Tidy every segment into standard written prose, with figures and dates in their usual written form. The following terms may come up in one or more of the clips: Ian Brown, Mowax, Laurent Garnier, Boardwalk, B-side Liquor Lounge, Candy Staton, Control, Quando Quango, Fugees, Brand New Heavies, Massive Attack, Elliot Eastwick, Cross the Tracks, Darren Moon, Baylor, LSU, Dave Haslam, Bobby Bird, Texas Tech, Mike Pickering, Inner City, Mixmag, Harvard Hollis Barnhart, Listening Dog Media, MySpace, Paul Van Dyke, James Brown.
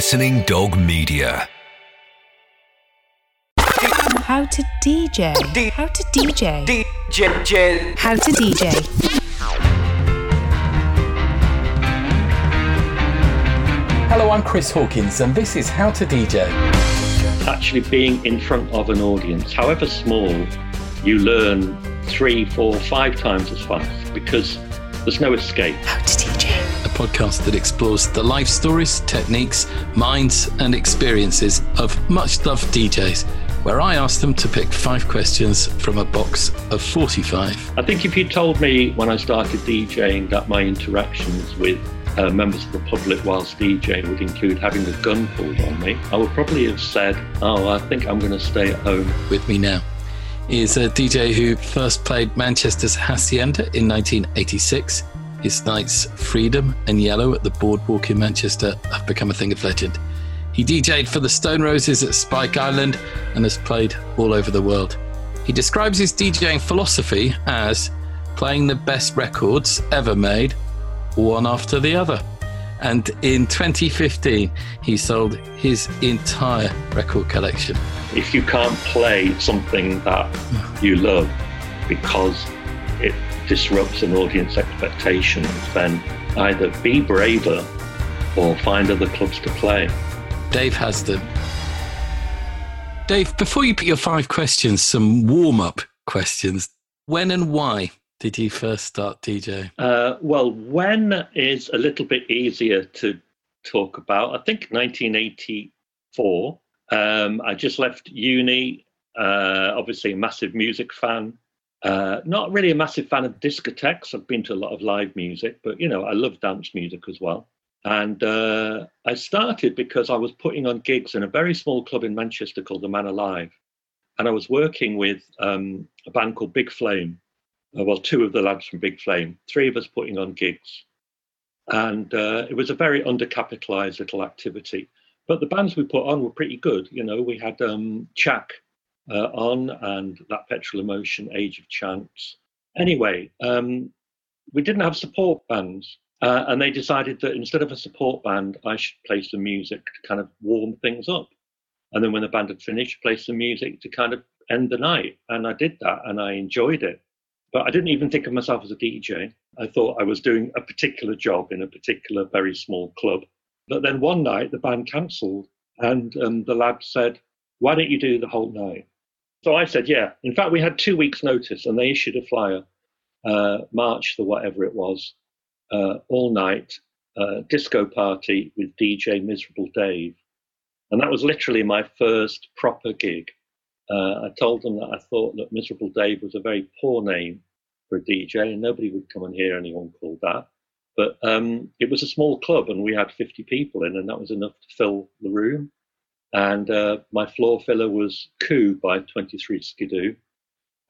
Listening Dog Media. How to DJ. Hello, I'm Chris Hawkins and this is How to DJ. Actually being in front of an audience, however small, you learn 3, 4, 5 times as fast because there's no escape. How to DJ. A podcast that explores the life stories, techniques, minds and experiences of much-loved DJs, where I asked them to pick 5 questions from a box of 45. I think if you told me when I started DJing that my interactions with members of the public whilst DJing would include having a gun pulled on me, I would probably have said, I think I'm going to stay at home. With me now is a DJ who first played Manchester's Hacienda in 1986. His nights Freedom and Yellow at the Boardwalk in Manchester have become a thing of legend. He DJ'd for the Stone Roses at Spike Island and has played all over the world. He describes his DJing philosophy as playing the best records ever made, one after the other. And in 2015, he sold his entire record collection. If you can't play something that you love because it disrupts an audience expectations, then either be braver or find other clubs to play. Dave Haslam. Dave, before you put your 5 questions, some warm-up questions. When and why did you first start DJ? Well, when is a little bit easier to talk about. I think 1984. I just left uni, obviously a massive music fan. Not really a massive fan of discotheques. I've been to a lot of live music, but, I love dance music as well. And I started because I was putting on gigs in a very small club in Manchester called The Man Alive. And I was working with a band called Big Flame. Well, 2 of the lads from Big Flame, 3 of us putting on gigs. And it was a very undercapitalised little activity. But the bands we put on were pretty good. We had Chak on and That Petrol Emotion, Age of Chance. Anyway, we didn't have support bands. And they decided that instead of a support band, I should play some music to kind of warm things up. And then when the band had finished, play some music to kind of end the night. And I did that and I enjoyed it. But I didn't even think of myself as a DJ. I thought I was doing a particular job in a particular very small club. But then one night the band cancelled and the lad said, why don't you do the whole night? So I said, yeah. In fact, we had 2 weeks notice and they issued a flyer, March the whatever it was, all night, disco party with DJ Miserable Dave. And that was literally my first proper gig. I told them that I thought that Miserable Dave was a very poor name for a DJ and nobody would come and hear anyone called that. But it was a small club and we had 50 people in and that was enough to fill the room. And my floor filler was Coo by 23 Skidoo.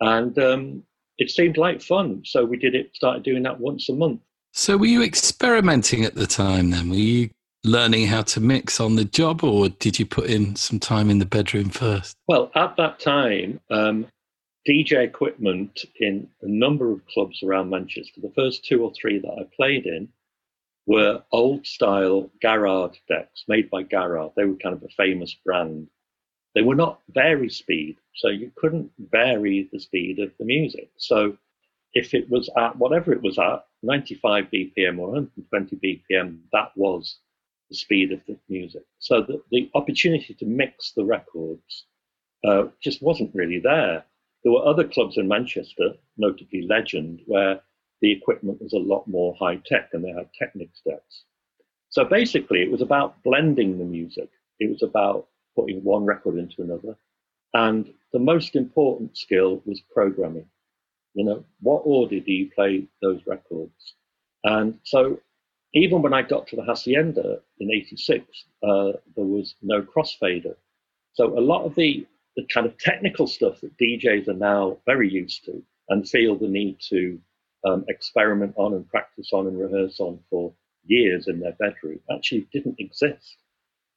And it seemed like fun. So we started doing that once a month. So were you experimenting at the time then? Were you learning how to mix on the job, or did you put in some time in the bedroom first? Well, at that time, DJ equipment in a number of clubs around Manchester, the first 2 or 3 that I played in were old style Garrard decks made by Garrard. They were kind of a famous brand. They were not vary speed, so you couldn't vary the speed of the music. So if it was at whatever it was at, 95 BPM or 120 BPM, that was the speed of the music. So the opportunity to mix the records just wasn't really there. There were other clubs in Manchester, notably Legend, where the equipment was a lot more high-tech and they had Technics decks. So basically it was about blending the music. It was about putting one record into another. And the most important skill was programming. What order do you play those records? And so even when I got to the Hacienda in 86, there was no crossfader. So a lot of the kind of technical stuff that DJs are now very used to and feel the need to experiment on and practice on and rehearse on for years in their bedroom actually didn't exist.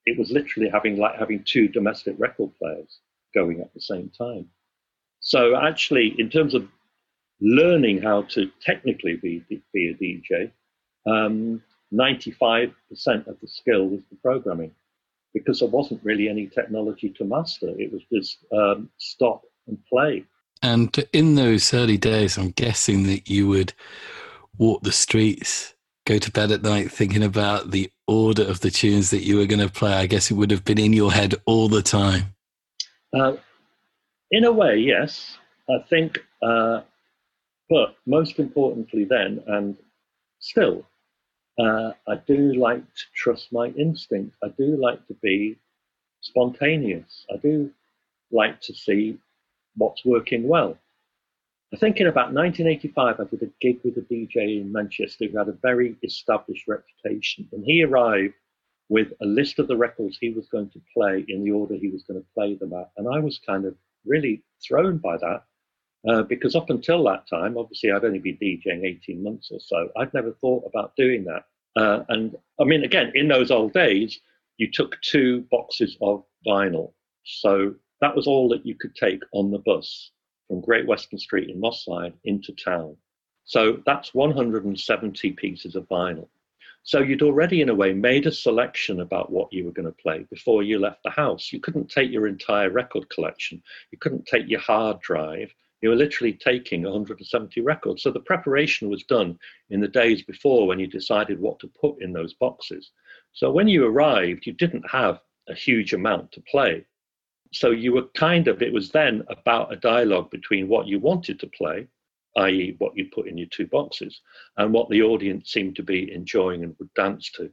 It was literally having 2 domestic record players going at the same time. So actually, in terms of learning how to technically be a DJ, 95% of the skill was the programming. because there wasn't really any technology to master. It was just stop and play. And in those early days, I'm guessing that you would walk the streets, go to bed at night thinking about the order of the tunes that you were going to play. I guess it would have been in your head all the time. In a way, yes. I think, but most importantly then, and still, I do like to trust my instinct. I do like to be spontaneous. I do like to see what's working well. I think in about 1985, I did a gig with a DJ in Manchester who had a very established reputation. And he arrived with a list of the records he was going to play in the order he was going to play them at. And I was kind of really thrown by that because up until that time, obviously, I'd only been DJing 18 months or so. I'd never thought about doing that. And I mean, again, in those old days, you took 2 boxes of vinyl. So that was all that you could take on the bus from Great Western Street in Moss Side into town. So that's 170 pieces of vinyl. So you'd already, in a way, made a selection about what you were going to play before you left the house. You couldn't take your entire record collection. You couldn't take your hard drive. You were literally taking 170 records. So the preparation was done in the days before when you decided what to put in those boxes. So when you arrived, you didn't have a huge amount to play. So you were kind of, it was then about a dialogue between what you wanted to play, i.e. what you put in your 2 boxes, and what the audience seemed to be enjoying and would dance to.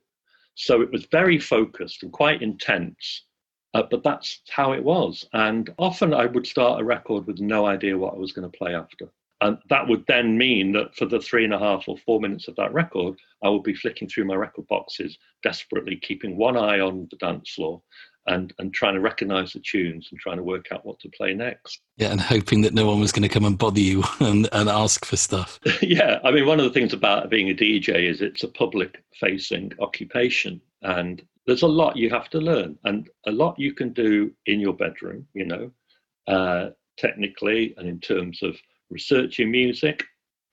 So it was very focused and quite intense, but that's how it was. And often I would start a record with no idea what I was going to play after. And that would then mean that for the 3.5 or 4 minutes of that record, I would be flicking through my record boxes, desperately keeping one eye on the dance floor and trying to recognise the tunes and trying to work out what to play next. Yeah, and hoping that no one was going to come and bother you and ask for stuff. Yeah, I mean, one of the things about being a DJ is it's a public-facing occupation, and there's a lot you have to learn, and a lot you can do in your bedroom, you know, technically and in terms of researching music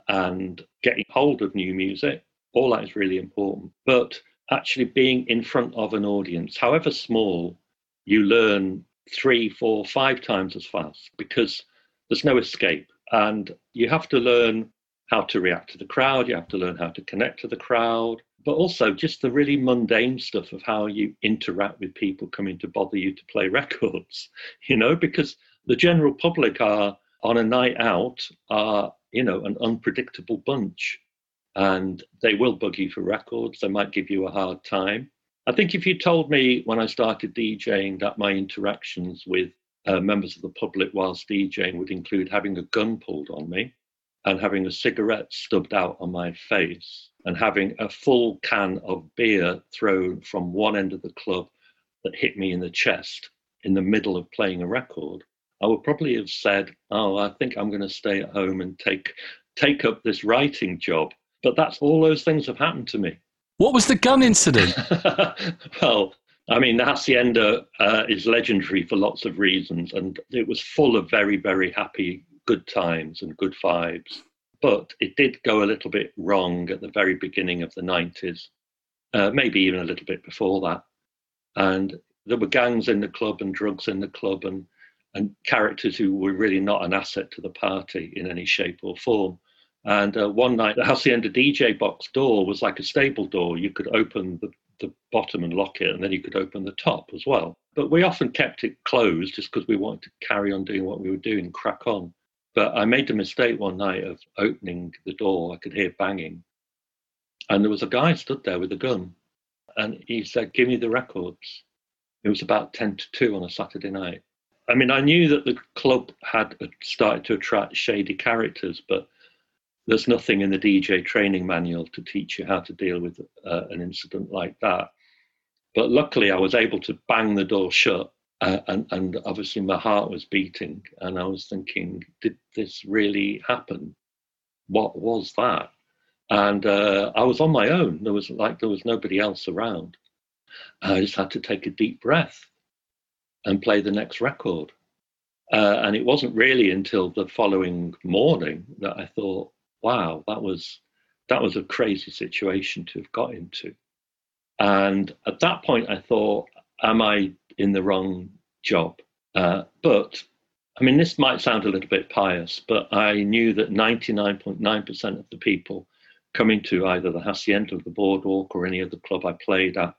and getting hold of new music. All that is really important. But actually being in front of an audience, however small, you learn 3, 4, 5 times as fast because there's no escape. And you have to learn how to react to the crowd. You have to learn how to connect to the crowd, but also just the really mundane stuff of how you interact with people coming to bother you to play records, you know, because the general public are on a night out are, you know, an unpredictable bunch. And they will bug you for records. They might give you a hard time. I think if you told me when I started DJing that my interactions with members of the public whilst DJing would include having a gun pulled on me and having a cigarette stubbed out on my face and having a full can of beer thrown from one end of the club that hit me in the chest in the middle of playing a record, I would probably have said, oh, I think I'm going to stay at home and take up this writing job. But that's all those things have happened to me. What was the gun incident? Well, I mean, the Hacienda is legendary for lots of reasons, and it was full of very, very happy, good times and good vibes. But it did go a little bit wrong at the very beginning of the 90s, maybe even a little bit before that. And there were gangs in the club and drugs in the club and characters who were really not an asset to the party in any shape or form. And one night, the Hacienda DJ box door was like a stable door. You could open the bottom and lock it, and then you could open the top as well. But we often kept it closed just because we wanted to carry on doing what we were doing, crack on. But I made the mistake one night of opening the door. I could hear banging. And there was a guy stood there with a gun. And he said, give me the records. It was about 1:50 on a Saturday night. I mean, I knew that the club had started to attract shady characters, but there's nothing in the DJ training manual to teach you how to deal with an incident like that. But luckily, I was able to bang the door shut. And obviously, my heart was beating. And I was thinking, did this really happen? What was that? And I was on my own. There was nobody else around. I just had to take a deep breath and play the next record. And it wasn't really until the following morning that I thought, wow, that was a crazy situation to have got into. And at that point, I thought, am I in the wrong job? But, I mean, this might sound a little bit pious, but I knew that 99.9% of the people coming to either the Hacienda or the Boardwalk or any other club I played at,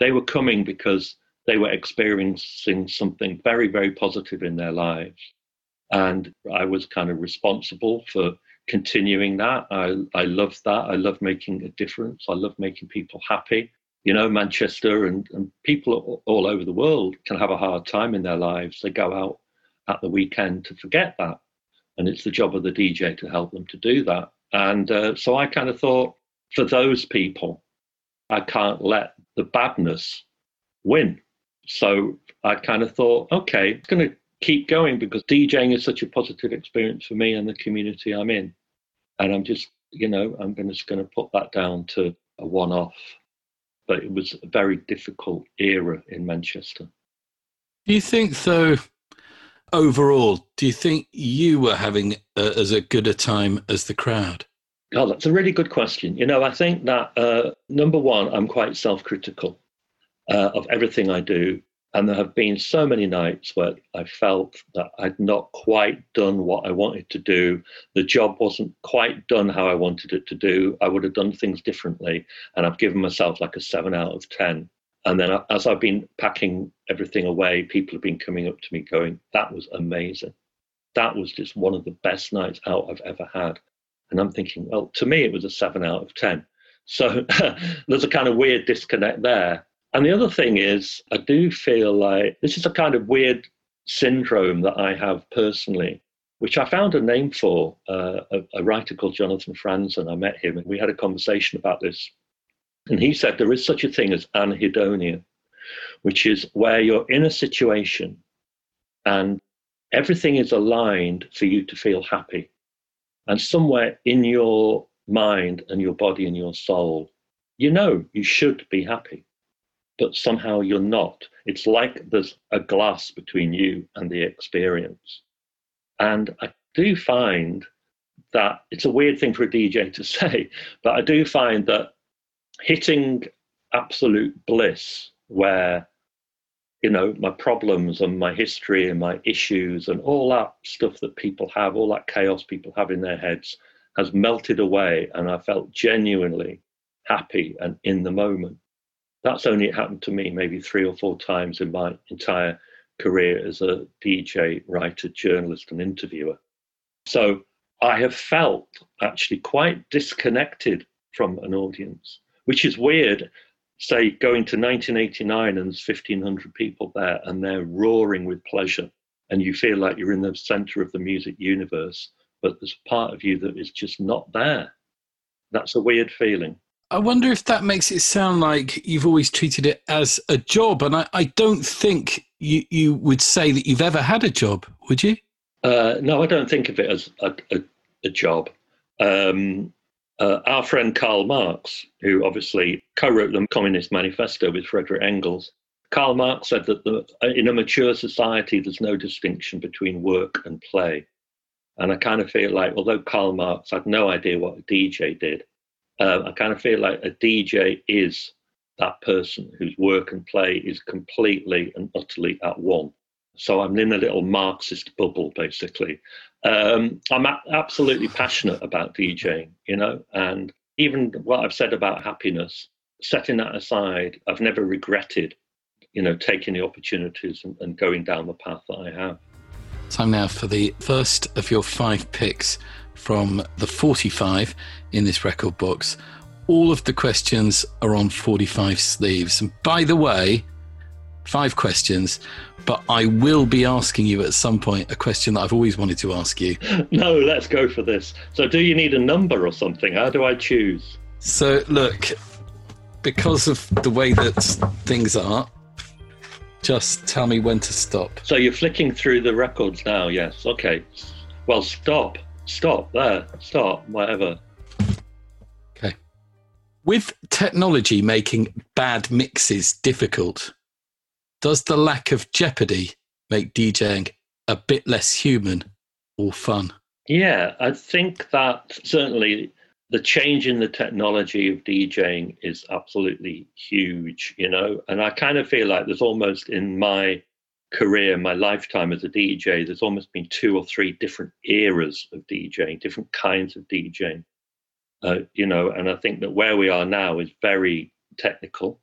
they were coming because they were experiencing something very, very positive in their lives. And I was kind of responsible for continuing that. I loved that. I love making a difference. I love making people happy. You know, Manchester and people all over the world can have a hard time in their lives. They go out at the weekend to forget that. And it's the job of the DJ to help them to do that. And so I kind of thought, for those people, I can't let the badness win. So I kind of thought, okay, it's going to keep going because DJing is such a positive experience for me and the community I'm in. And I'm just, you know, I'm just going to put that down to a one-off. But it was a very difficult era in Manchester. Do you think, though, overall, do you think you were having as a good a time as the crowd? Oh, that's a really good question. You know, I think that, number one, I'm quite self-critical of everything I do. And there have been so many nights where I felt that I'd not quite done what I wanted to do. The job wasn't quite done how I wanted it to do. I would have done things differently. And I've given myself like a 7 out of 10. And then as I've been packing everything away, people have been coming up to me going, that was amazing. That was just one of the best nights out I've ever had. And I'm thinking, well, to me, it was a 7 out of 10. So there's a kind of weird disconnect there. And the other thing is, I do feel like this is a kind of weird syndrome that I have personally, which I found a name for, a writer called Jonathan Franzen. I met him and we had a conversation about this. And he said there is such a thing as anhedonia, which is where you're in a situation and everything is aligned for you to feel happy. And somewhere in your mind and your body and your soul, you know you should be happy. But somehow you're not. It's like there's a glass between you and the experience. And I do find that it's a weird thing for a DJ to say, but I do find that hitting absolute bliss where, you know, my problems and my history and my issues and all that stuff that people have, all that chaos people have in their heads has melted away. And I felt genuinely happy and in the moment. That's only happened to me maybe 3 or 4 times in my entire career as a DJ, writer, journalist, and interviewer. So I have felt actually quite disconnected from an audience, which is weird. Say going to 1989 and there's 1,500 people there and they're roaring with pleasure and you feel like you're in the center of the music universe, but there's a part of you that is just not there. That's a weird feeling. I wonder if that makes it sound like you've always treated it as a job. And I don't think you would say that you've ever had a job, would you? No, I don't think of it as a job. Our friend Karl Marx, who obviously co-wrote the Communist Manifesto with Frederick Engels, Karl Marx said that in a mature society, there's no distinction between work and play. And I kind of feel like, although Karl Marx had no idea what a DJ did, I kind of feel like a DJ is that person whose work and play is completely and utterly at one. So I'm in a little Marxist bubble, basically. I'm absolutely passionate about DJing, you know, and even what I've said about happiness, setting that aside, I've never regretted, you know, taking the opportunities and going down the path that I have. Time now for the first of your 5 picks from the 45 in this record box. All of the questions are on 45 sleeves. And by the way, 5 questions, but I will be asking you at some point a question that I've always wanted to ask you. No, let's go for this. So do you need a number or something? How do I choose? So look, because of the way that things are, just tell me when to stop. So you're flicking through the records now, yes. Okay. Well, stop. Stop there. Stop. Whatever. Okay. With technology making bad mixes difficult, does the lack of jeopardy make DJing a bit less human or fun? Yeah, I think that certainly the change in the technology of DJing is absolutely huge, you know, and I kind of feel like there's almost in my career, my lifetime as a DJ, there's almost been 2 or 3 different eras of DJing, different kinds of DJing, you know, and I think that where we are now is very technical.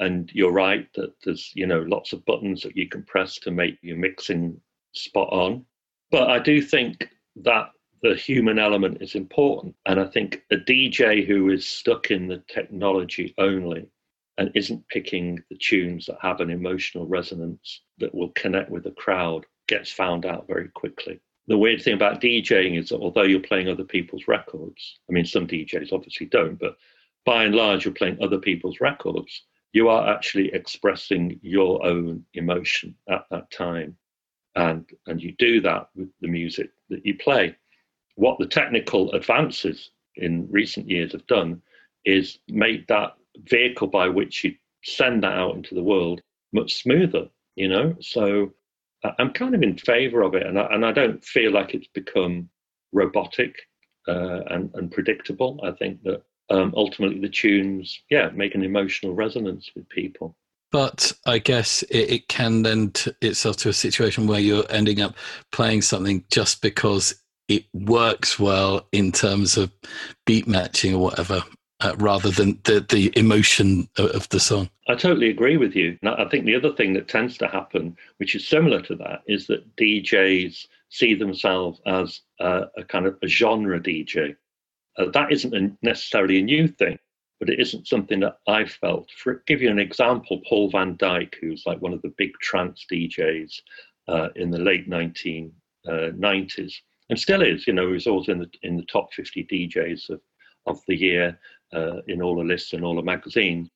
And you're right that there's, you know, lots of buttons that you can press to make your mixing spot on. But I do think that the human element is important. And I think a DJ who is stuck in the technology only and isn't picking the tunes that have an emotional resonance that will connect with the crowd gets found out very quickly. The weird thing about DJing is that although you're playing other people's records, I mean, some DJs obviously don't, but by and large, you're playing other people's records. You are actually expressing your own emotion at that time. And you do that with the music that you play. What the technical advances in recent years have done is make that vehicle by which you send that out into the world much smoother, you know? So I'm kind of in favor of it. And I don't feel like it's become robotic and predictable. I think that ultimately the tunes, make an emotional resonance with people. But I guess it can lend itself to a situation where you're ending up playing something just because it works well in terms of beat matching or whatever, rather than the emotion of the song. I totally agree with you. Now, I think the other thing that tends to happen, which is similar to that, is that DJs see themselves as a kind of a genre DJ. That isn't necessarily a new thing, but it isn't something that I felt. For give you an example, Paul Van Dyke, who's like one of the big trance DJs in the late 1990s, and still is, you know, he was always in the top 50 DJs of the year in all the lists and all the magazines.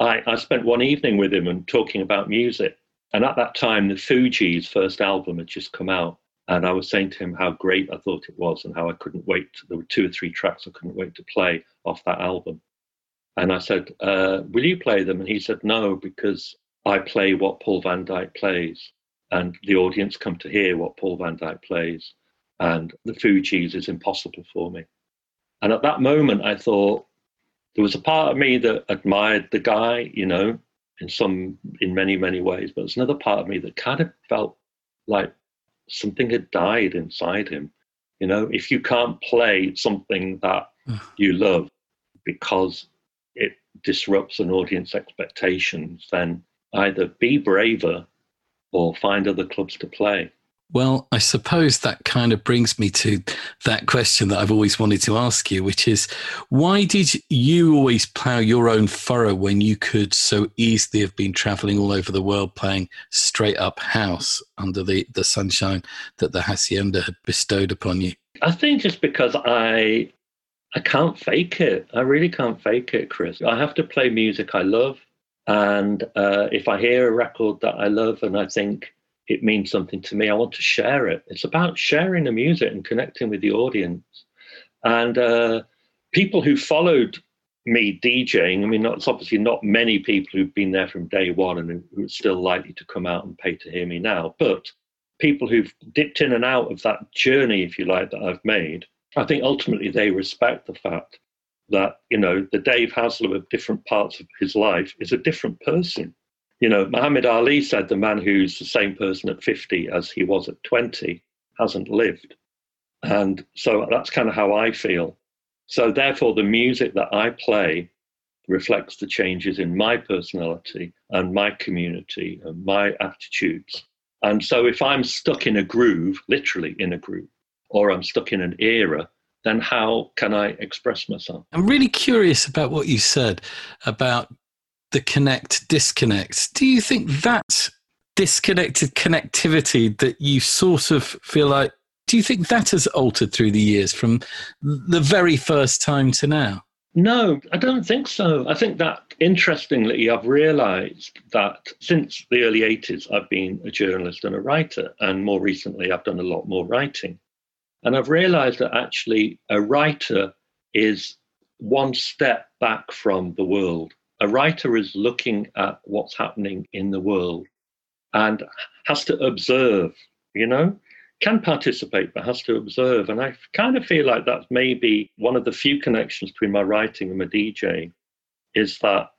I spent one evening with him and talking about music. And at that time, the Fugees' first album had just come out. And I was saying to him how great I thought it was and how I couldn't wait. There were 2 or 3 tracks I couldn't wait to play off that album. And I said, will you play them? And he said, no, because I play what Paul Van Dyke plays. And the audience come to hear what Paul Van Dyke plays. And the Fugees is impossible for me. And at that moment, I thought there was a part of me that admired the guy, you know, in many, many ways. But there's another part of me that kind of felt like something had died inside him. You know, if you can't play something that you love because it disrupts an audience expectations, then either be braver or find other clubs to play. Well, I suppose that kind of brings me to that question that I've always wanted to ask you, which is, why did you always plough your own furrow when you could so easily have been travelling all over the world playing straight up house under the sunshine that the Hacienda had bestowed upon you? I think just because I can't fake it. I really can't fake it, Chris. I have to play music I love. And if I hear a record that I love and I think it means something to me, I want to share it. It's about sharing the music and connecting with the audience. And people who followed me DJing, I mean, it's obviously not many people who've been there from day one and who are still likely to come out and pay to hear me now, but people who've dipped in and out of that journey, if you like, that I've made, I think ultimately they respect the fact that, you know, the Dave Haslam of different parts of his life is a different person. You know, Muhammad Ali said the man who's the same person at 50 as he was at 20 hasn't lived. And so that's kind of how I feel. So therefore, the music that I play reflects the changes in my personality and my community and my attitudes. And so if I'm stuck in a groove, literally in a groove, or I'm stuck in an era, then how can I express myself? I'm really curious about what you said about the connect, disconnect. Do you think that disconnected connectivity that you sort of feel like, do you think that has altered through the years from the very first time to now? No, I don't think so. I think that, interestingly, I've realised that since the early 80s, I've been a journalist and a writer, and more recently, I've done a lot more writing. And I've realised that actually a writer is one step back from the world. A writer is looking at what's happening in the world and has to observe, you know? can participate but has to observe. And I kind of feel like that's maybe one of the few connections between my writing and my DJing, is that,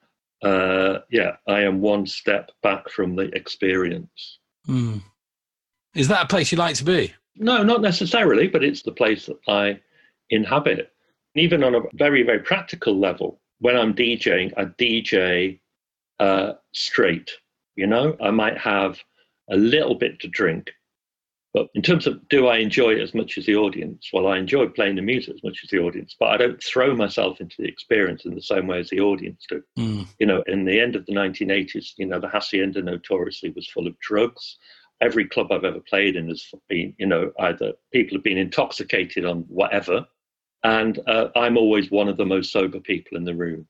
I am one step back from the experience. Mm. Is that a place you like to be? No, not necessarily, but it's the place that I inhabit. Even on a very, very practical level, when I'm DJing, I DJ straight, you know? I might have a little bit to drink, but in terms of do I enjoy it as much as the audience? Well, I enjoy playing the music as much as the audience, but I don't throw myself into the experience in the same way as the audience do. Mm. You know, in the end of the 1980s, you know, the Hacienda notoriously was full of drugs. Every club I've ever played in has been, you know, either people have been intoxicated on whatever, and I'm always one of the most sober people in the room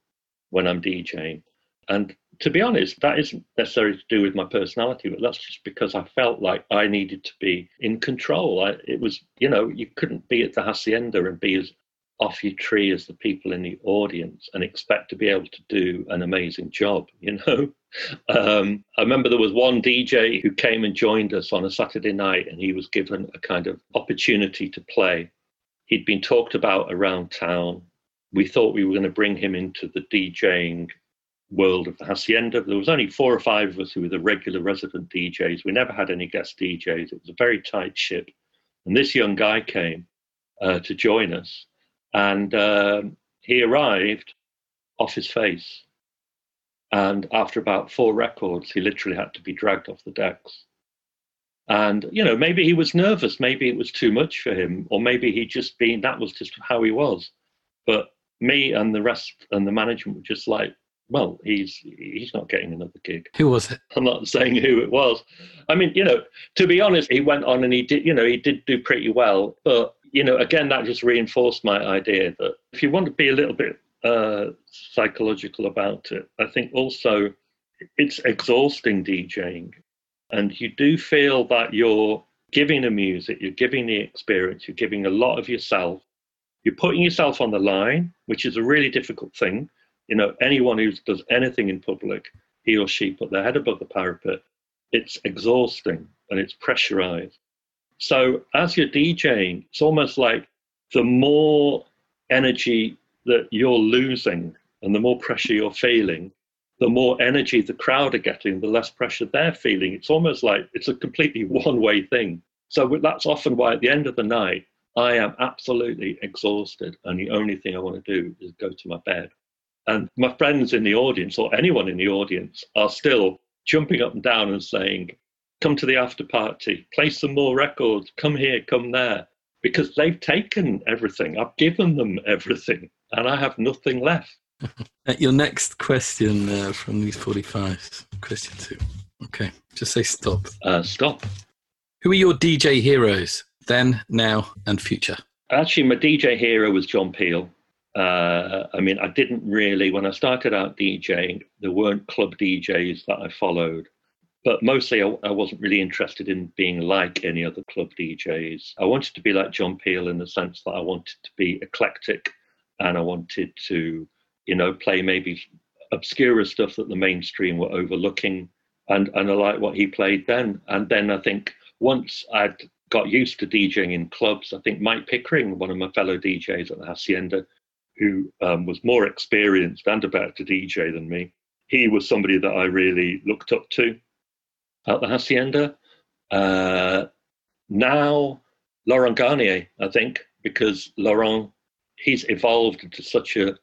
when I'm DJing. And to be honest, that isn't necessarily to do with my personality, but that's just because I felt like I needed to be in control. It was, you know, you couldn't be at the Hacienda and be as off your tree as the people in the audience and expect to be able to do an amazing job, you know. I remember there was one DJ who came and joined us on a Saturday night, and he was given a kind of opportunity to play. He'd been talked about around town. We thought we were going to bring him into the DJing world of the Hacienda. There was only 4 or 5 of us who were the regular resident DJs. We never had any guest DJs. It was a very tight ship. And this young guy came to join us, and he arrived off his face. And after about 4 records, he literally had to be dragged off the decks. And, you know, maybe he was nervous, maybe it was too much for him, or maybe that was just how he was. But me and the rest and the management were just like, well, he's not getting another gig. Who was it? I'm not saying who it was. I mean, you know, to be honest, he went on and he did do pretty well. But, you know, again, that just reinforced my idea that if you want to be a little bit psychological about it, I think also it's exhausting DJing, and you do feel that you're giving the music, you're giving the experience, you're giving a lot of yourself, you're putting yourself on the line, which is a really difficult thing. You know, anyone who does anything in public, he or she put their head above the parapet. It's exhausting and it's pressurized. So as you're DJing, it's almost like the more energy that you're losing and the more pressure you're feeling, the more energy the crowd are getting, the less pressure they're feeling. It's almost like it's a completely one-way thing. So that's often why at the end of the night, I am absolutely exhausted, and the only thing I want to do is go to my bed. And my friends in the audience, or anyone in the audience, are still jumping up and down and saying, come to the after party, play some more records, come here, come there, because they've taken everything. I've given them everything, and I have nothing left. Your next question from these 45s, question 2. Okay, just say stop. Stop. Who are your DJ heroes, then, now, and future? Actually, my DJ hero was John Peel. I didn't really, when I started out DJing, there weren't club DJs that I followed. But mostly I wasn't really interested in being like any other club DJs. I wanted to be like John Peel in the sense that I wanted to be eclectic, and I wanted to, you know, play maybe obscure stuff that the mainstream were overlooking, and I like what he played then. And then I think once I'd got used to DJing in clubs, I think Mike Pickering, one of my fellow DJs at the Hacienda, who was more experienced and a better DJ than me, he was somebody that I really looked up to at the Hacienda. Now, Laurent Garnier, I think, because Laurent, he's evolved into such a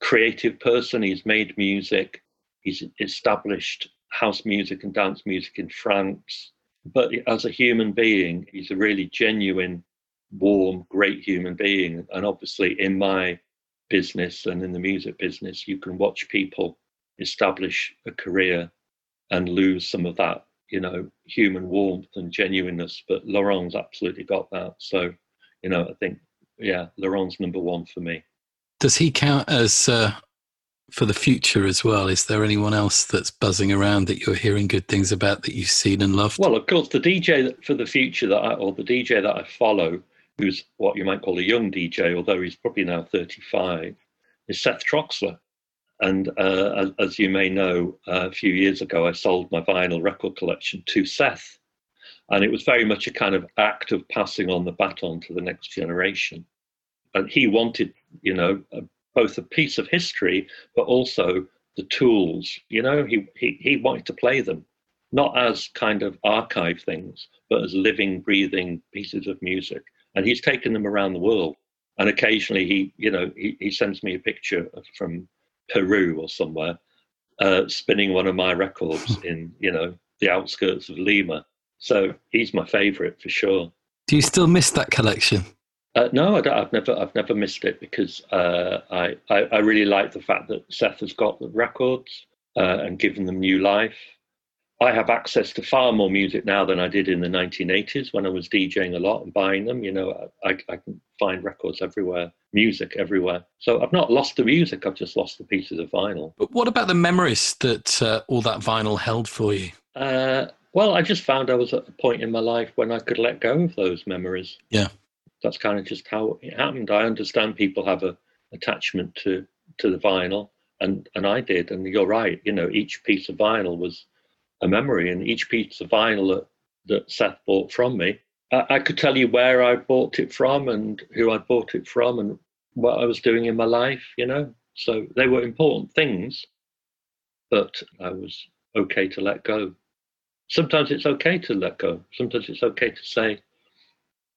creative person. He's made music. He's established house music and dance music in France. But as a human being, he's a really genuine, warm, great human being. And obviously in my business and in the music business, you can watch people establish a career and lose some of that, you know, human warmth and genuineness. But Laurent's absolutely got that. So, you know, I think, yeah, Laurent's number one for me. Does he count as for the future as well? Is there anyone else that's buzzing around that you're hearing good things about that you've seen and loved? Well, of course, the DJ for the future the DJ that I follow, who's what you might call a young DJ, although he's probably now 35, is Seth Troxler. And as you may know, a few years ago, I sold my vinyl record collection to Seth. And it was very much a kind of act of passing on the baton to the next generation. And he wanted, you know, both a piece of history, but also the tools. You know, he wanted to play them, not as kind of archive things, but as living, breathing pieces of music. And he's taken them around the world. And occasionally he sends me a picture from Peru or somewhere, spinning one of my records in, you know, the outskirts of Lima. So he's my favourite for sure. Do you still miss that collection? No, I don't. I've never missed it because I really like the fact that Seth has got the records and given them new life. I have access to far more music now than I did in the 1980s when I was DJing a lot and buying them. You know, I can find records everywhere, music everywhere. So I've not lost the music, I've just lost the pieces of vinyl. But what about the memories that all that vinyl held for you? Well, I just found I was at a point in my life when I could let go of those memories. Yeah. That's kind of just how it happened. I understand people have an attachment to the vinyl, and I did. And you're right, you know, each piece of vinyl was a memory, and each piece of vinyl that Seth bought from me, I could tell you where I bought it from and who I bought it from and what I was doing in my life, you know. So they were important things, but I was okay to let go. Sometimes it's okay to let go. Sometimes it's okay to say,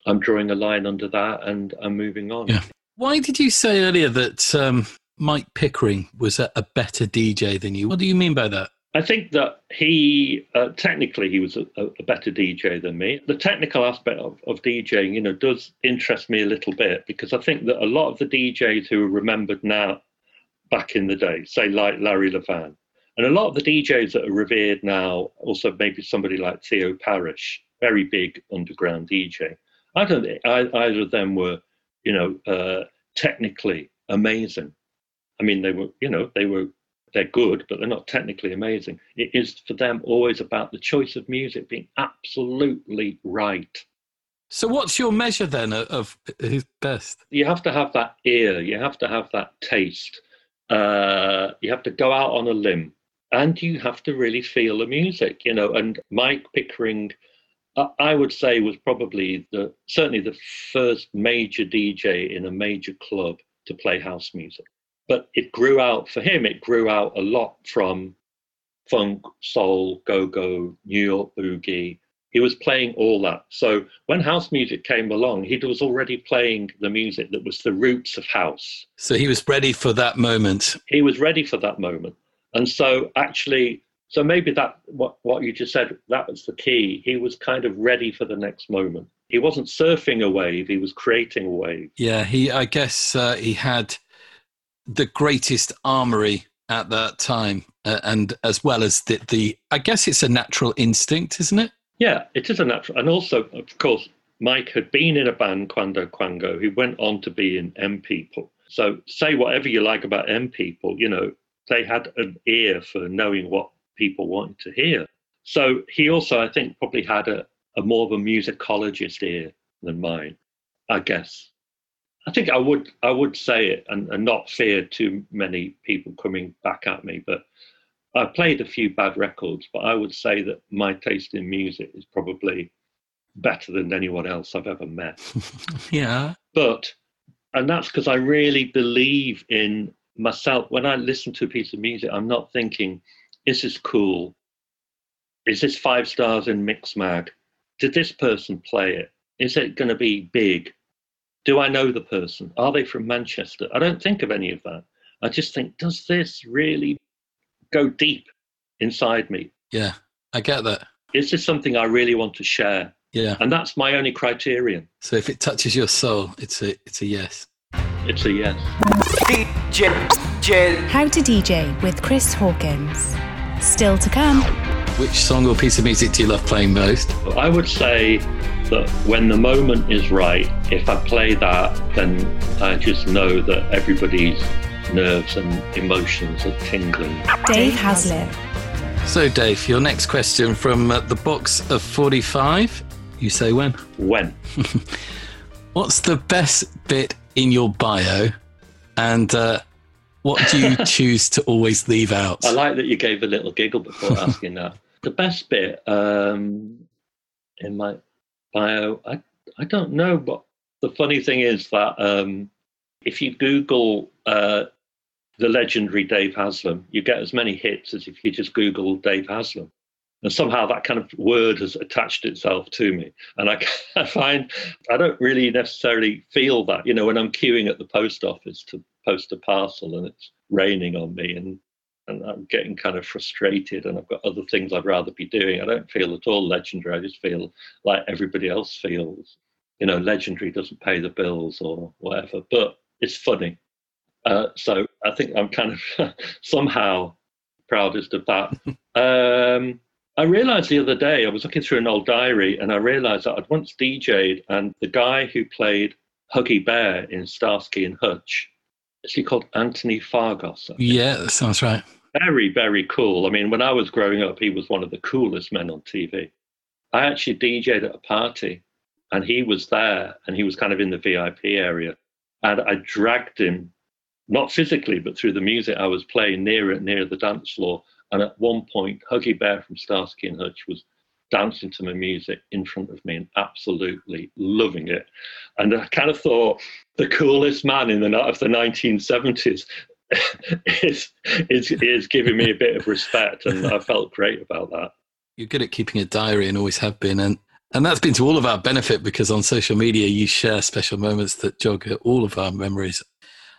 I'm drawing a line under that and I'm moving on. Yeah. Why did you say earlier that Mike Pickering was a better DJ than you? What do you mean by that? I think that he, technically, he was a better DJ than me. The technical aspect of DJing, you know, does interest me a little bit, because I think that a lot of the DJs who are remembered now, back in the day, say like Larry Levan, and a lot of the DJs that are revered now, also maybe somebody like Theo Parrish, very big underground DJ. I don't think either of them were, you know, technically amazing. I mean, they were, you know, they're good, but they're not technically amazing. It is for them always about the choice of music being absolutely right. So what's your measure then of who's best? You have to have that ear. You have to have that taste. You have to go out on a limb, and you have to really feel the music, you know. And Mike Pickering, I would say, was probably certainly the first major DJ in a major club to play house music. But it grew out, for him, it grew out a lot from funk, soul, go-go, New York boogie. He was playing all that. So when house music came along, he was already playing the music that was the roots of house. So he was ready for that moment. He was ready for that moment. And so actually, so maybe that, what you just said, that was the key. He was kind of ready for the next moment. He wasn't surfing a wave, he was creating a wave. Yeah, he had the greatest armory at that time, and as well as the I guess it's a natural instinct, isn't it? Yeah, it is a natural. And also, of course, Mike had been in a band, Quando Quango, who went on to be in M People. So say whatever you like about M People, you know, they had an ear for knowing what people wanted to hear. So he also, I think, probably had a more of a musicologist ear than mine, I guess. I think I would say it and not fear too many people coming back at me, but I played a few bad records, but I would say that my taste in music is probably better than anyone else I've ever met. Yeah. But, and that's because I really believe in myself. When I listen to a piece of music, I'm not thinking, is this cool? Is this 5 stars in Mixmag? Did this person play it? Is it going to be big? Do I know the person? Are they from Manchester? I don't think of any of that. I just think, does this really go deep inside me? Yeah, I get that. Is this something I really want to share? Yeah. And that's my only criterion. So if it touches your soul, it's a yes. It's a yes. DJ. How to DJ with Chris Hawkins. Still to come. Which song or piece of music do you love playing most? I would say that when the moment is right, if I play that, then I just know that everybody's nerves and emotions are tingling. Dave Haslam. So, Dave, your next question from the box of 45. You say when? When. What's the best bit in your bio, and what do you choose to always leave out? I like that you gave a little giggle before asking that. The best bit... in my bio. I don't know, but the funny thing is that if you Google the legendary Dave Haslam, you get as many hits as if you just Google Dave Haslam. And somehow that kind of word has attached itself to me. And I find I don't really necessarily feel that, you know, when I'm queuing at the post office to post a parcel and it's raining on me and I'm getting kind of frustrated and I've got other things I'd rather be doing. I don't feel at all legendary. I just feel like everybody else feels, you know, legendary doesn't pay the bills or whatever, but it's funny. So I think I'm kind of somehow proudest of that. I realised the other day, I was looking through an old diary and I realised that I'd once DJ'd and the guy who played Huggy Bear in Starsky and Hutch, is he called Anthony Fargos? Yeah, that sounds right. Very, very cool. I mean, when I was growing up, he was one of the coolest men on TV. I actually DJ'd at a party and he was there and he was kind of in the VIP area. And I dragged him, not physically, but through the music I was playing near the dance floor. And at one point, Huggy Bear from Starsky and Hutch was dancing to my music in front of me and absolutely loving it. And I kind of thought the coolest man in the of the 1970s is giving me a bit of respect, and I felt great about that. You're good at keeping a diary and always have been, and that's been to all of our benefit because on social media you share special moments that jog all of our memories.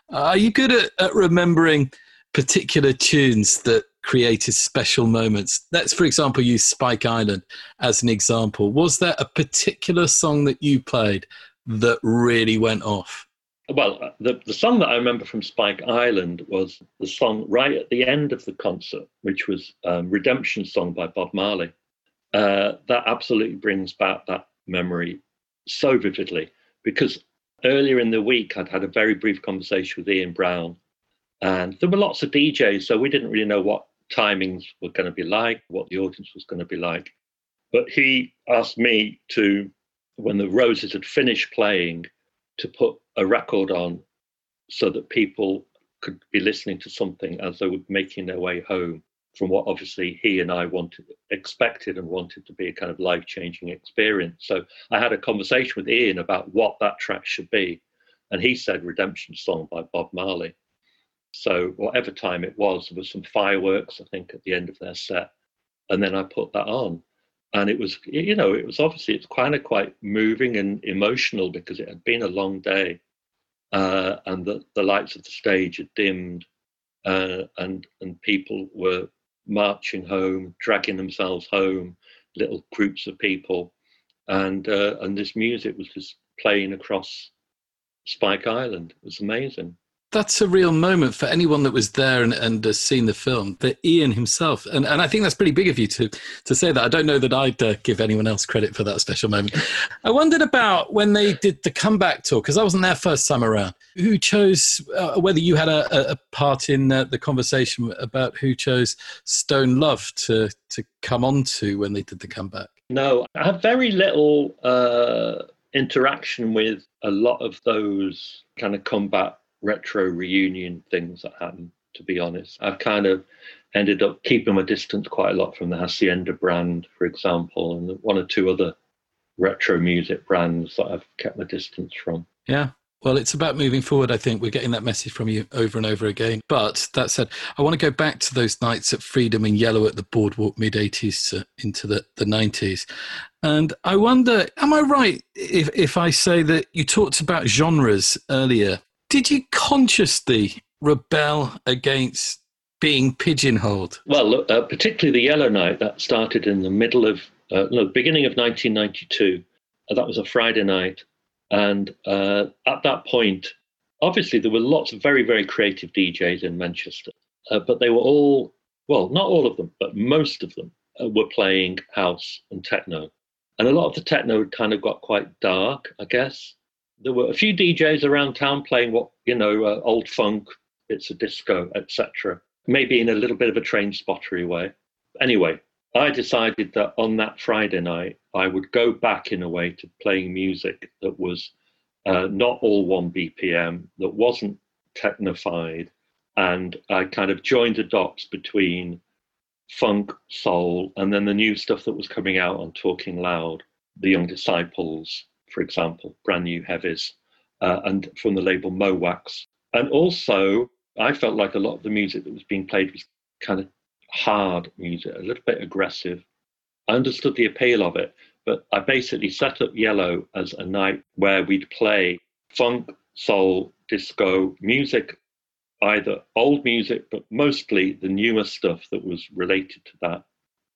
Are you good at remembering particular tunes that created special moments? Let's, for example, use Spike Island as an example. Was there a particular song that you played that really went off? Well, the song that I remember from Spike Island was the song right at the end of the concert, which was Redemption Song by Bob Marley. That absolutely brings back that memory so vividly because earlier in the week, I'd had a very brief conversation with Ian Brown. And there were lots of DJs, so we didn't really know what timings were going to be like, what the audience was going to be like. But he asked me to, when the Roses had finished playing, to put a record on so that people could be listening to something as they were making their way home from what obviously he and I expected to be a kind of life-changing experience. So I had a conversation with Ian about what that track should be. And he said Redemption Song by Bob Marley. So whatever time it was, there was some fireworks, I think, at the end of their set. And then I put that on. And it was, you know, it was obviously, it's kind of quite moving and emotional because it had been a long day. And the lights of the stage had dimmed. And people were marching home, dragging themselves home, little groups of people. And this music was just playing across Spike Island. It was amazing. That's a real moment for anyone that was there and has seen the film, that Ian himself. And I think that's pretty big of you to say that. I don't know that I'd give anyone else credit for that special moment. I wondered about when they did the comeback tour, because I wasn't there first time around. Who chose, whether you had a part in the conversation about who chose Stone Love to come on to when they did the comeback? No, I had very little interaction with a lot of those kind of comeback retro reunion things that happened, to be honest. I've kind of ended up keeping my distance quite a lot from the Hacienda brand, for example, and one or two other retro music brands that I've kept my distance from. Yeah. Well, it's about moving forward, I think. We're getting that message from you over and over again. But that said, I want to go back to those nights at Freedom and Yellow at the Boardwalk, mid-80s to into the 90s. And I wonder, am I right if I say that you talked about genres earlier? Did you consciously rebel against being pigeonholed? Well, particularly the Yellow Night, that started in the beginning of 1992. That was a Friday night. And at that point, obviously, there were lots of very, very creative DJs in Manchester. But they were all, well, not all of them, but most of them were playing house and techno. And a lot of the techno kind of got quite dark, I guess. There were a few DJs around town playing what, you know, old funk, it's a disco, etc. Maybe in a little bit of a train spottery way. Anyway, I decided that on that Friday night, I would go back in a way to playing music that was not all one BPM, that wasn't technified. And I kind of joined the dots between funk, soul, and then the new stuff that was coming out on Talking Loud, The Young Disciples, for example, brand new heavies, and from the label Mowax. And also, I felt like a lot of the music that was being played was kind of hard music, a little bit aggressive. I understood the appeal of it, but I basically set up Yellow as a night where we'd play funk, soul, disco music, either old music, but mostly the newer stuff that was related to that.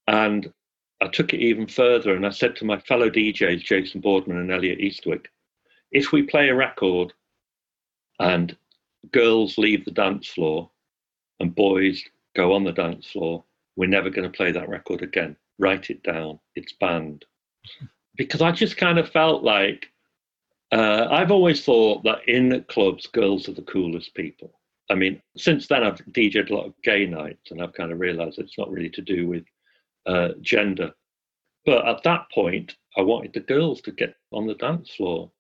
And I took it even further, and I said to my fellow DJs, Jason Boardman and Elliot Eastwick, if we play a record and girls leave the dance floor and boys go on the dance floor, we're never going to play that record again. Write it down. It's banned. Because I just kind of felt like, I've always thought that in clubs, girls are the coolest people. I mean, since then, I've DJed a lot of gay nights, and I've kind of realized it's not really to do with gender. But at that point, I wanted the girls to get on the dance floor.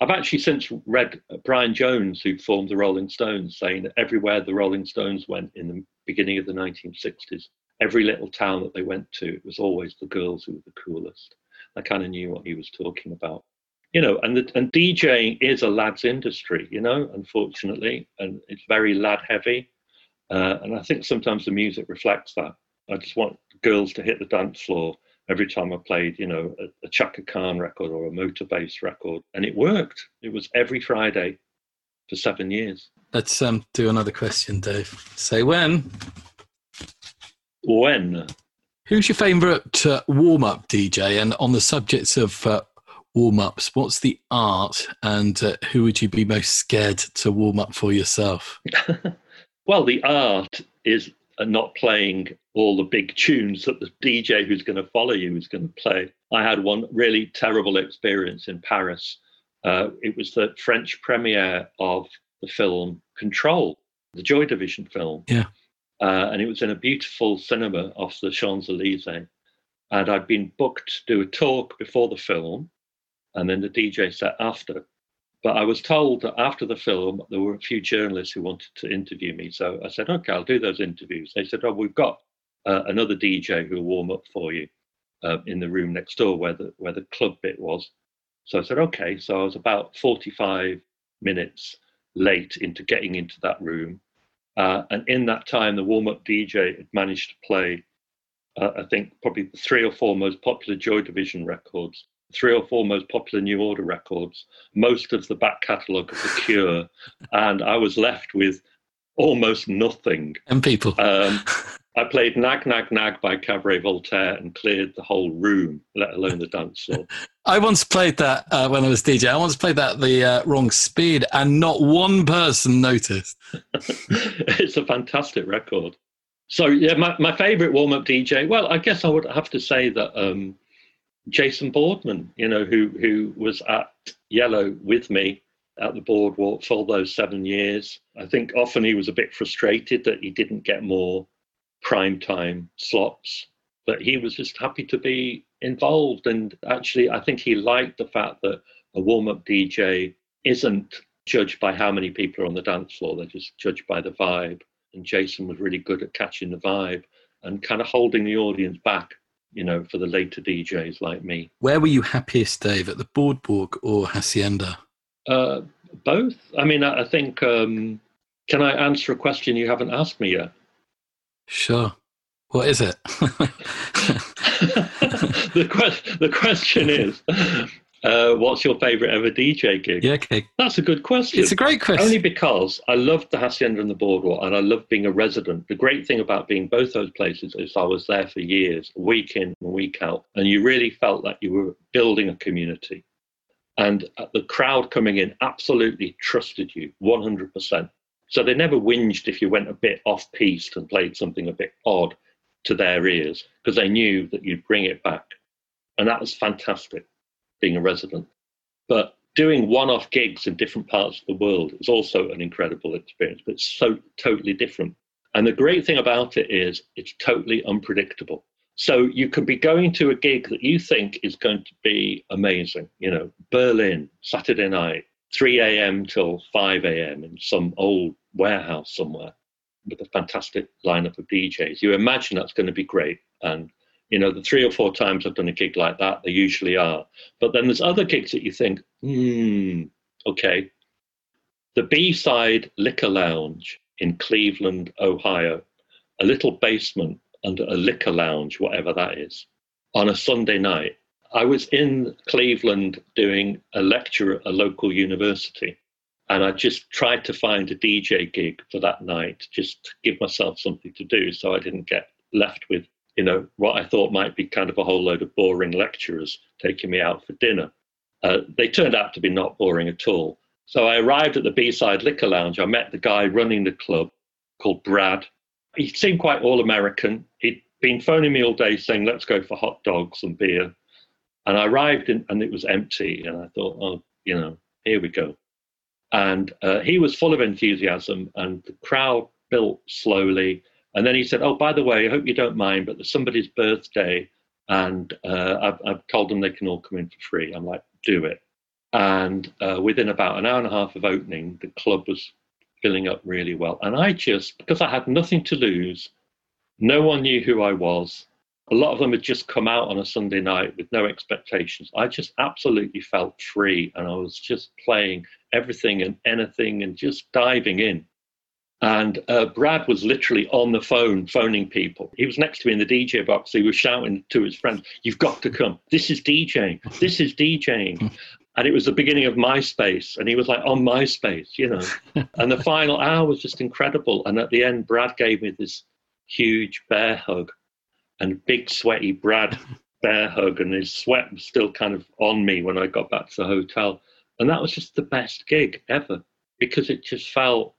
I've actually since read Brian Jones, who formed the Rolling Stones, saying that everywhere the Rolling Stones went in the beginning of the 1960s, every little town that they went to, it was always the girls who were the coolest. I kind of knew what he was talking about. You know, and DJing is a lads industry, you know, unfortunately, and it's very lad heavy. And I think sometimes the music reflects that. I just want girls to hit the dance floor every time I played, you know, a Chaka Khan record or a Motorbase record. And it worked. It was every Friday for 7 years. Let's do another question, Dave. Say when. When? Who's your favourite warm-up DJ? And on the subjects of warm-ups, what's the art? And who would you be most scared to warm up for yourself? Well, the art is not playing all the big tunes that the DJ who's going to follow you is going to play. I had one really terrible experience in Paris. It was the French premiere of the film Control, the Joy Division film. Yeah. And it was in a beautiful cinema off the Champs-Élysées. And I'd been booked to do a talk before the film and then the DJ set after. But I was told that after the film, there were a few journalists who wanted to interview me. So I said, OK, I'll do those interviews. They said, oh, we've got another DJ who will warm up for you in the room next door where the club bit was. So I said, OK. So I was about 45 minutes late into getting into that room. And in that time, the warm-up DJ had managed to play, I think, probably the 3 or 4 most popular Joy Division records, 3 or 4 most popular New Order records, most of the back catalogue of The Cure, and I was left with almost nothing. M People. I played Nag Nag Nag by Cabaret Voltaire and cleared the whole room, let alone the dance floor. I once played that when I was DJ. I once played that at the wrong speed, and not one person noticed. It's a fantastic record. So, yeah, my favourite warm-up DJ, well, I guess I would have to say that Jason Boardman, you know, who was at Yellow with me at the Boardwalk for all those 7 years. I think often he was a bit frustrated that he didn't get more primetime slots, but he was just happy to be involved. And actually, I think he liked the fact that a warm-up DJ isn't judged by how many people are on the dance floor. They're just judged by the vibe. And Jason was really good at catching the vibe and kind of holding the audience back, you know, for the later DJs like me. Where were you happiest, Dave, at the Boardwalk or Hacienda? Both. I mean, I think, can I answer a question you haven't asked me yet? Sure. What is it? The question is, what's your favourite ever DJ gig? Yeah, okay. That's a good question. It's a great question. Only because I loved the Hacienda and the Boardwalk, and I loved being a resident. The great thing about being both those places is I was there for years, week in and week out, and you really felt like you were building a community. And the crowd coming in absolutely trusted you, 100%. So they never whinged if you went a bit off-piste and played something a bit odd to their ears, because they knew that you'd bring it back. And that was fantastic, being a resident. But doing one-off gigs in different parts of the world is also an incredible experience, but it's so totally different. And the great thing about it is it's totally unpredictable. So you could be going to a gig that you think is going to be amazing, you know, Berlin, Saturday night, 3 a.m. till 5 a.m. in some old warehouse somewhere with a fantastic lineup of DJs. You imagine that's going to be great. And You know, the 3 or 4 times I've done a gig like that, they usually are. But then there's other gigs that you think, okay. The B-side Liquor Lounge in Cleveland, Ohio, a little basement under a liquor lounge, whatever that is, on a Sunday night. I was in Cleveland doing a lecture at a local university, and I just tried to find a DJ gig for that night, just to give myself something to do so I didn't get left with, you know, what I thought might be kind of a whole load of boring lecturers taking me out for dinner. They turned out to be not boring at all. So I arrived at the B-side Liquor Lounge. I met the guy running the club called Brad. He seemed quite all-American. He'd been phoning me all day saying, let's go for hot dogs and beer. And I arrived in, and it was empty. And I thought, oh, you know, here we go. And he was full of enthusiasm, and the crowd built slowly. And then he said, oh, by the way, I hope you don't mind, but there's somebody's birthday, and I've told them they can all come in for free. I'm like, do it. And within about an hour and a half of opening, the club was filling up really well. And I just, because I had nothing to lose, no one knew who I was. A lot of them had just come out on a Sunday night with no expectations. I just absolutely felt free, and I was just playing everything and anything and just diving in. And Brad was literally on the phone, phoning people. He was next to me in the DJ box. He was shouting to his friends, you've got to come. This is DJing. This is DJing. And it was the beginning of MySpace. And he was like, on MySpace, you know. And the final hour was just incredible. And at the end, Brad gave me this huge bear hug, and big sweaty Brad bear hug. And his sweat was still kind of on me when I got back to the hotel. And that was just the best gig ever, because it just felt,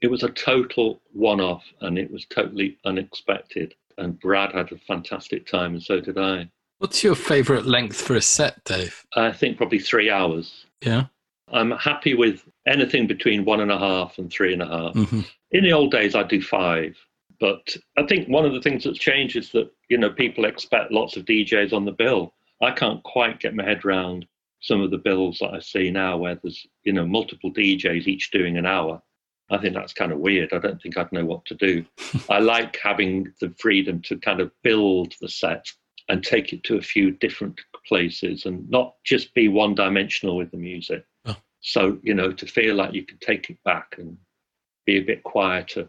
it was a total one-off, and it was totally unexpected. And Brad had a fantastic time, and so did I. What's your favourite length for a set, Dave? I think probably 3 hours. Yeah. I'm happy with anything between 1.5 and 3.5. Mm-hmm. In the old days, I'd do 5. But I think one of the things that's changed is that, you know, people expect lots of DJs on the bill. I can't quite get my head around some of the bills that I see now, where there's, you know, multiple DJs each doing an hour. I think that's kind of weird. I don't think I'd know what to do. I like having the freedom to kind of build the set and take it to a few different places and not just be one-dimensional with the music. Oh. So, you know, to feel like you can take it back and be a bit quieter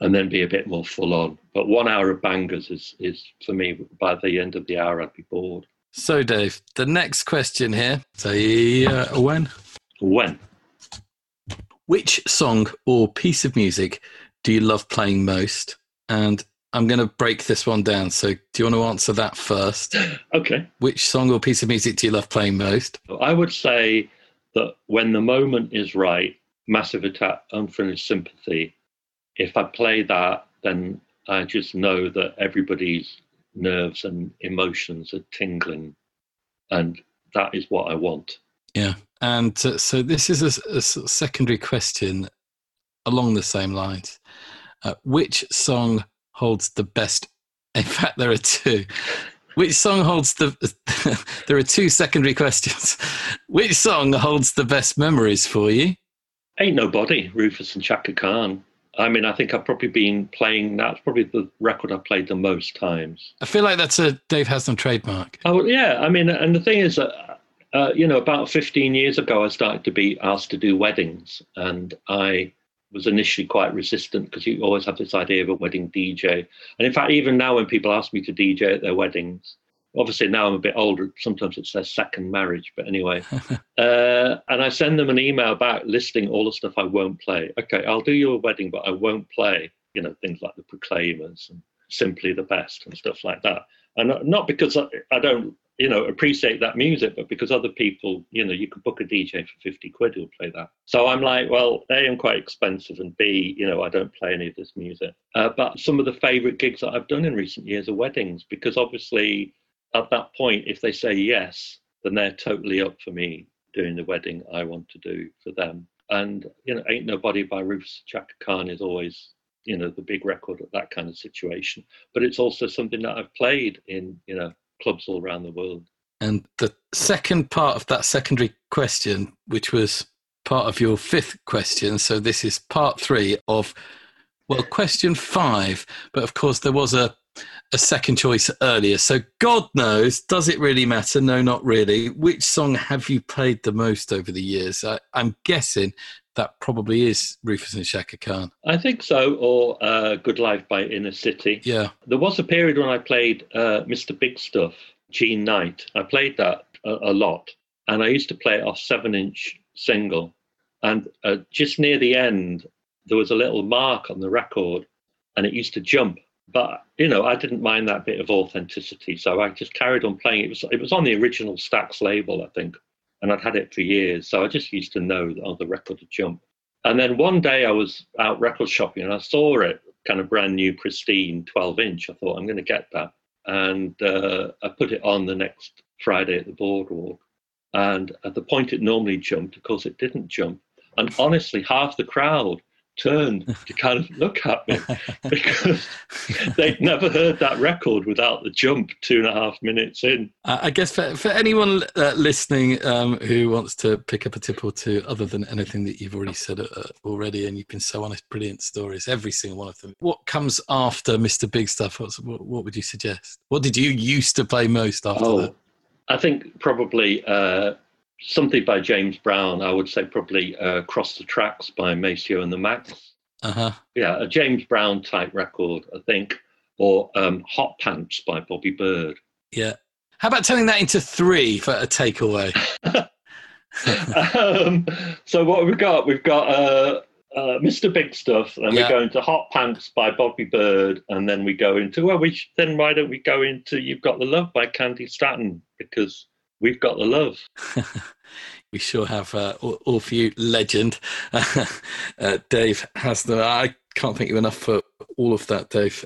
and then be a bit more full-on. But 1 hour of bangers is, for me, by the end of the hour, I'd be bored. So, Dave, the next question here. Say when? When? Which song or piece of music do you love playing most? And I'm going to break this one down. So do you want to answer that first? Okay. Which song or piece of music do you love playing most? I would say that when the moment is right, Massive Attack, Unfinished Sympathy. If I play that, then I just know that everybody's nerves and emotions are tingling. And that is what I want. Yeah. And so this is a secondary question along the same lines. Which song holds the best? In fact, there are two. Which song holds the... there are two secondary questions. Which song holds the best memories for you? Ain't Nobody, Rufus and Chaka Khan. I mean, I think I've probably been playing... That's probably the record I've played the most times. I feel like that's a Dave Haslam trademark. Oh, yeah. I mean, and the thing is... you know, about 15 years ago, I started to be asked to do weddings, and I was initially quite resistant because you always have this idea of a wedding DJ. And in fact, even now when people ask me to DJ at their weddings, obviously now I'm a bit older, sometimes it's their second marriage, but anyway. And I send them an email back listing all the stuff I won't play. Okay, I'll do your wedding, but I won't play, you know, things like The Proclaimers and Simply the Best and stuff like that. And not because I don't, you know, appreciate that music, but because other people, you know, you could book a DJ for 50 quid who'll play that. So I'm like, well, A, I'm quite expensive, and B, you know, I don't play any of this music. But some of the favourite gigs that I've done in recent years are weddings, because obviously at that point, if they say yes, then they're totally up for me doing the wedding I want to do for them. And, you know, Ain't Nobody by Rufus Chaka Khan is always, you know, the big record at that kind of situation. But it's also something that I've played in, you know, clubs all around the world. And the second part of that secondary question, which was part of your fifth question, so this is part 3 of, well, question 5, but of course there was a a second choice earlier. So God knows, does it really matter? No, not really. Which song have you played the most over the years? I'm guessing that probably is Rufus and Chaka Khan. I think so, or Good Life by Inner City. Yeah. There was a period when I played Mr. Big Stuff, Gene Knight. I played that a lot, and I used to play it off 7-inch single. And just near the end, there was a little mark on the record, and it used to jump. But, you know, I didn't mind that bit of authenticity, so I just carried on playing. It was on the original Stax label, I think, and I'd had it for years, so I just used to know that the record would jump. And then one day I was out record shopping, and I saw it, kind of brand new, pristine, 12-inch. I thought, I'm going to get that. And I put it on the next Friday at the Boardwalk. And at the point it normally jumped, of course, it didn't jump. And honestly, half the crowd turned to kind of look at me because they'd never heard that record without the jump 2.5 minutes in. I guess for anyone listening who wants to pick up a tip or two other than anything that you've already said already, and you've been so honest, brilliant stories, every single one of them. What comes after Mr. Big Stuff? What would you suggest? What did you used to play most after that? I think probably something by James Brown. I would say probably Cross the Tracks by Maceo and the Max. Uh-huh. Yeah, a James Brown type record, I think, or Hot Pants by Bobby Bird. Yeah. How about turning that into 3 for a takeaway? So what have we got? We've got Mr. Big Stuff, and we go into Hot Pants by Bobby Bird, and then we go into, then why don't we go into You've Got the Love by Candy Staton, because we've got the love. We sure have. All for you, legend. Dave Haslam. I can't thank you enough for all of that, Dave.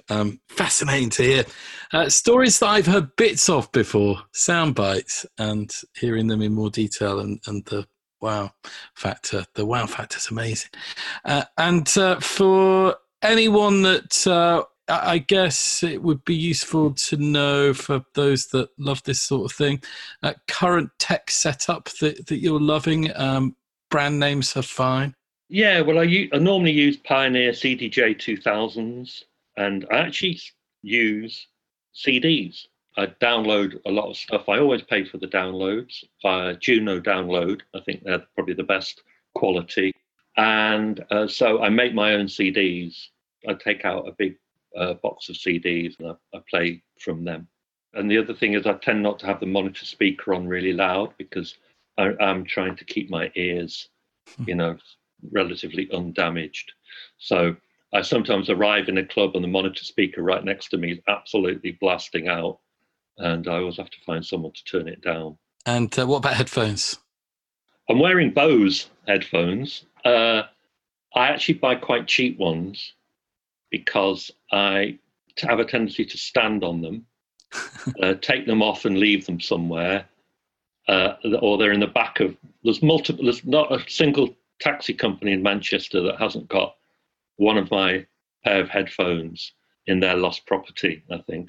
Fascinating to hear. Stories that I've heard bits of before, sound bites, and hearing them in more detail, and the wow factor. The wow factor is amazing. And for anyone that... I guess it would be useful to know, for those that love this sort of thing, current tech setup that you're loving. Brand names are fine. Yeah, well, I normally use Pioneer CDJ 2000s, and I actually use CDs. I download a lot of stuff. I always pay for the downloads via Juno Download. I think they're probably the best quality. And so I make my own CDs. I take out a big box of CDs, and I play from them. And the other thing is, I tend not to have the monitor speaker on really loud, because I'm trying to keep my ears, you know, relatively undamaged. So I sometimes arrive in a club and the monitor speaker right next to me is absolutely blasting out, and I always have to find someone to turn it down. And what about headphones? I'm wearing Bose headphones. I actually buy quite cheap ones, because I have a tendency to stand on them, take them off and leave them somewhere, or they're in the back of... There's not a single taxi company in Manchester that hasn't got one of my pair of headphones in their lost property, I think.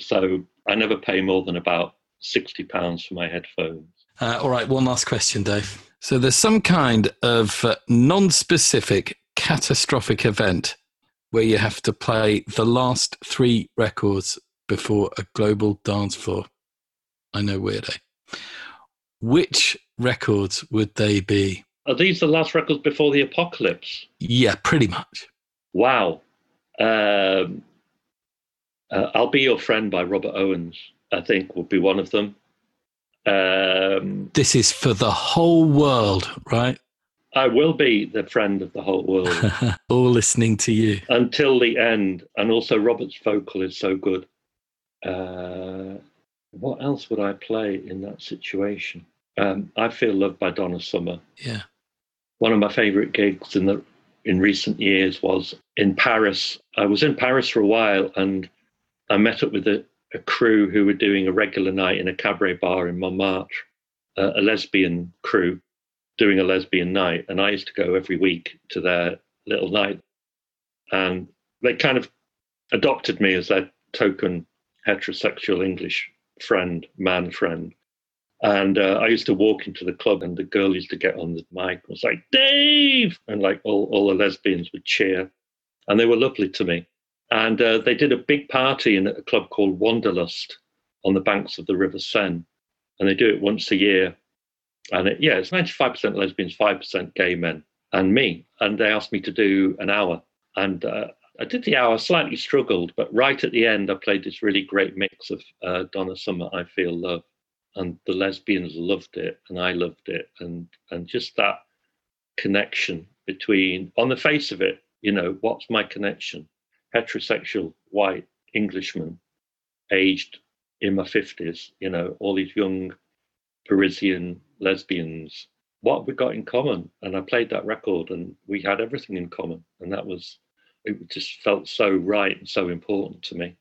So I never pay more than about £60 for my headphones. All right, one last question, Dave. So there's some kind of non-specific catastrophic event where you have to play the last 3 records before a global dance floor. I know, weirdo. Which records would they be? Are these the last records before the apocalypse? Yeah, pretty much. Wow. I'll Be Your Friend by Robert Owens, I think, would be one of them. This is for the whole world, right? I will be the friend of the whole world. All listening to you. Until the end. And also Robert's vocal is so good. What else would I play in that situation? I Feel Love by Donna Summer. Yeah. One of my favourite gigs in recent years was in Paris. I was in Paris for a while, and I met up with a crew who were doing a regular night in a cabaret bar in Montmartre, a lesbian crew doing a lesbian night, and I used to go every week to their little night, and they kind of adopted me as their token heterosexual English friend, man friend. And I used to walk into the club, and the girl used to get on the mic and was like, Dave! And like all the lesbians would cheer, and they were lovely to me. And they did a big party in a club called Wanderlust on the banks of the River Seine. And they do it once a year. And it's 95% lesbians, 5% gay men and me. And they asked me to do an hour. And I did the hour, slightly struggled. But right at the end, I played this really great mix of Donna Summer, I Feel Love. And the lesbians loved it. And I loved it. And just that connection between, on the face of it, you know, what's my connection? Heterosexual, white, Englishman, aged in my 50s, you know, all these young Parisian lesbians. What have we got in common? And I played that record and we had everything in common. And that was, it just felt so right and so important to me.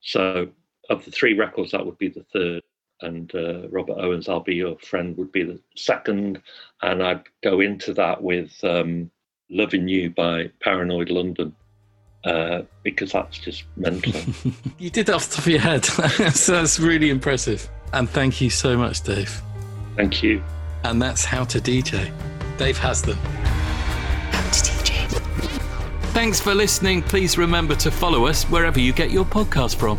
So of the three records, that would be the third. And Robert Owens' I'll Be Your Friend would be the second. And I'd go into that with Loving You by Paranoid London. Because that's just mental. You did that off the top of your head. So that's really impressive. And thank you so much, Dave. Thank you. And that's How to DJ. Dave Haslam. How to DJ. Thanks for listening. Please remember to follow us wherever you get your podcast from.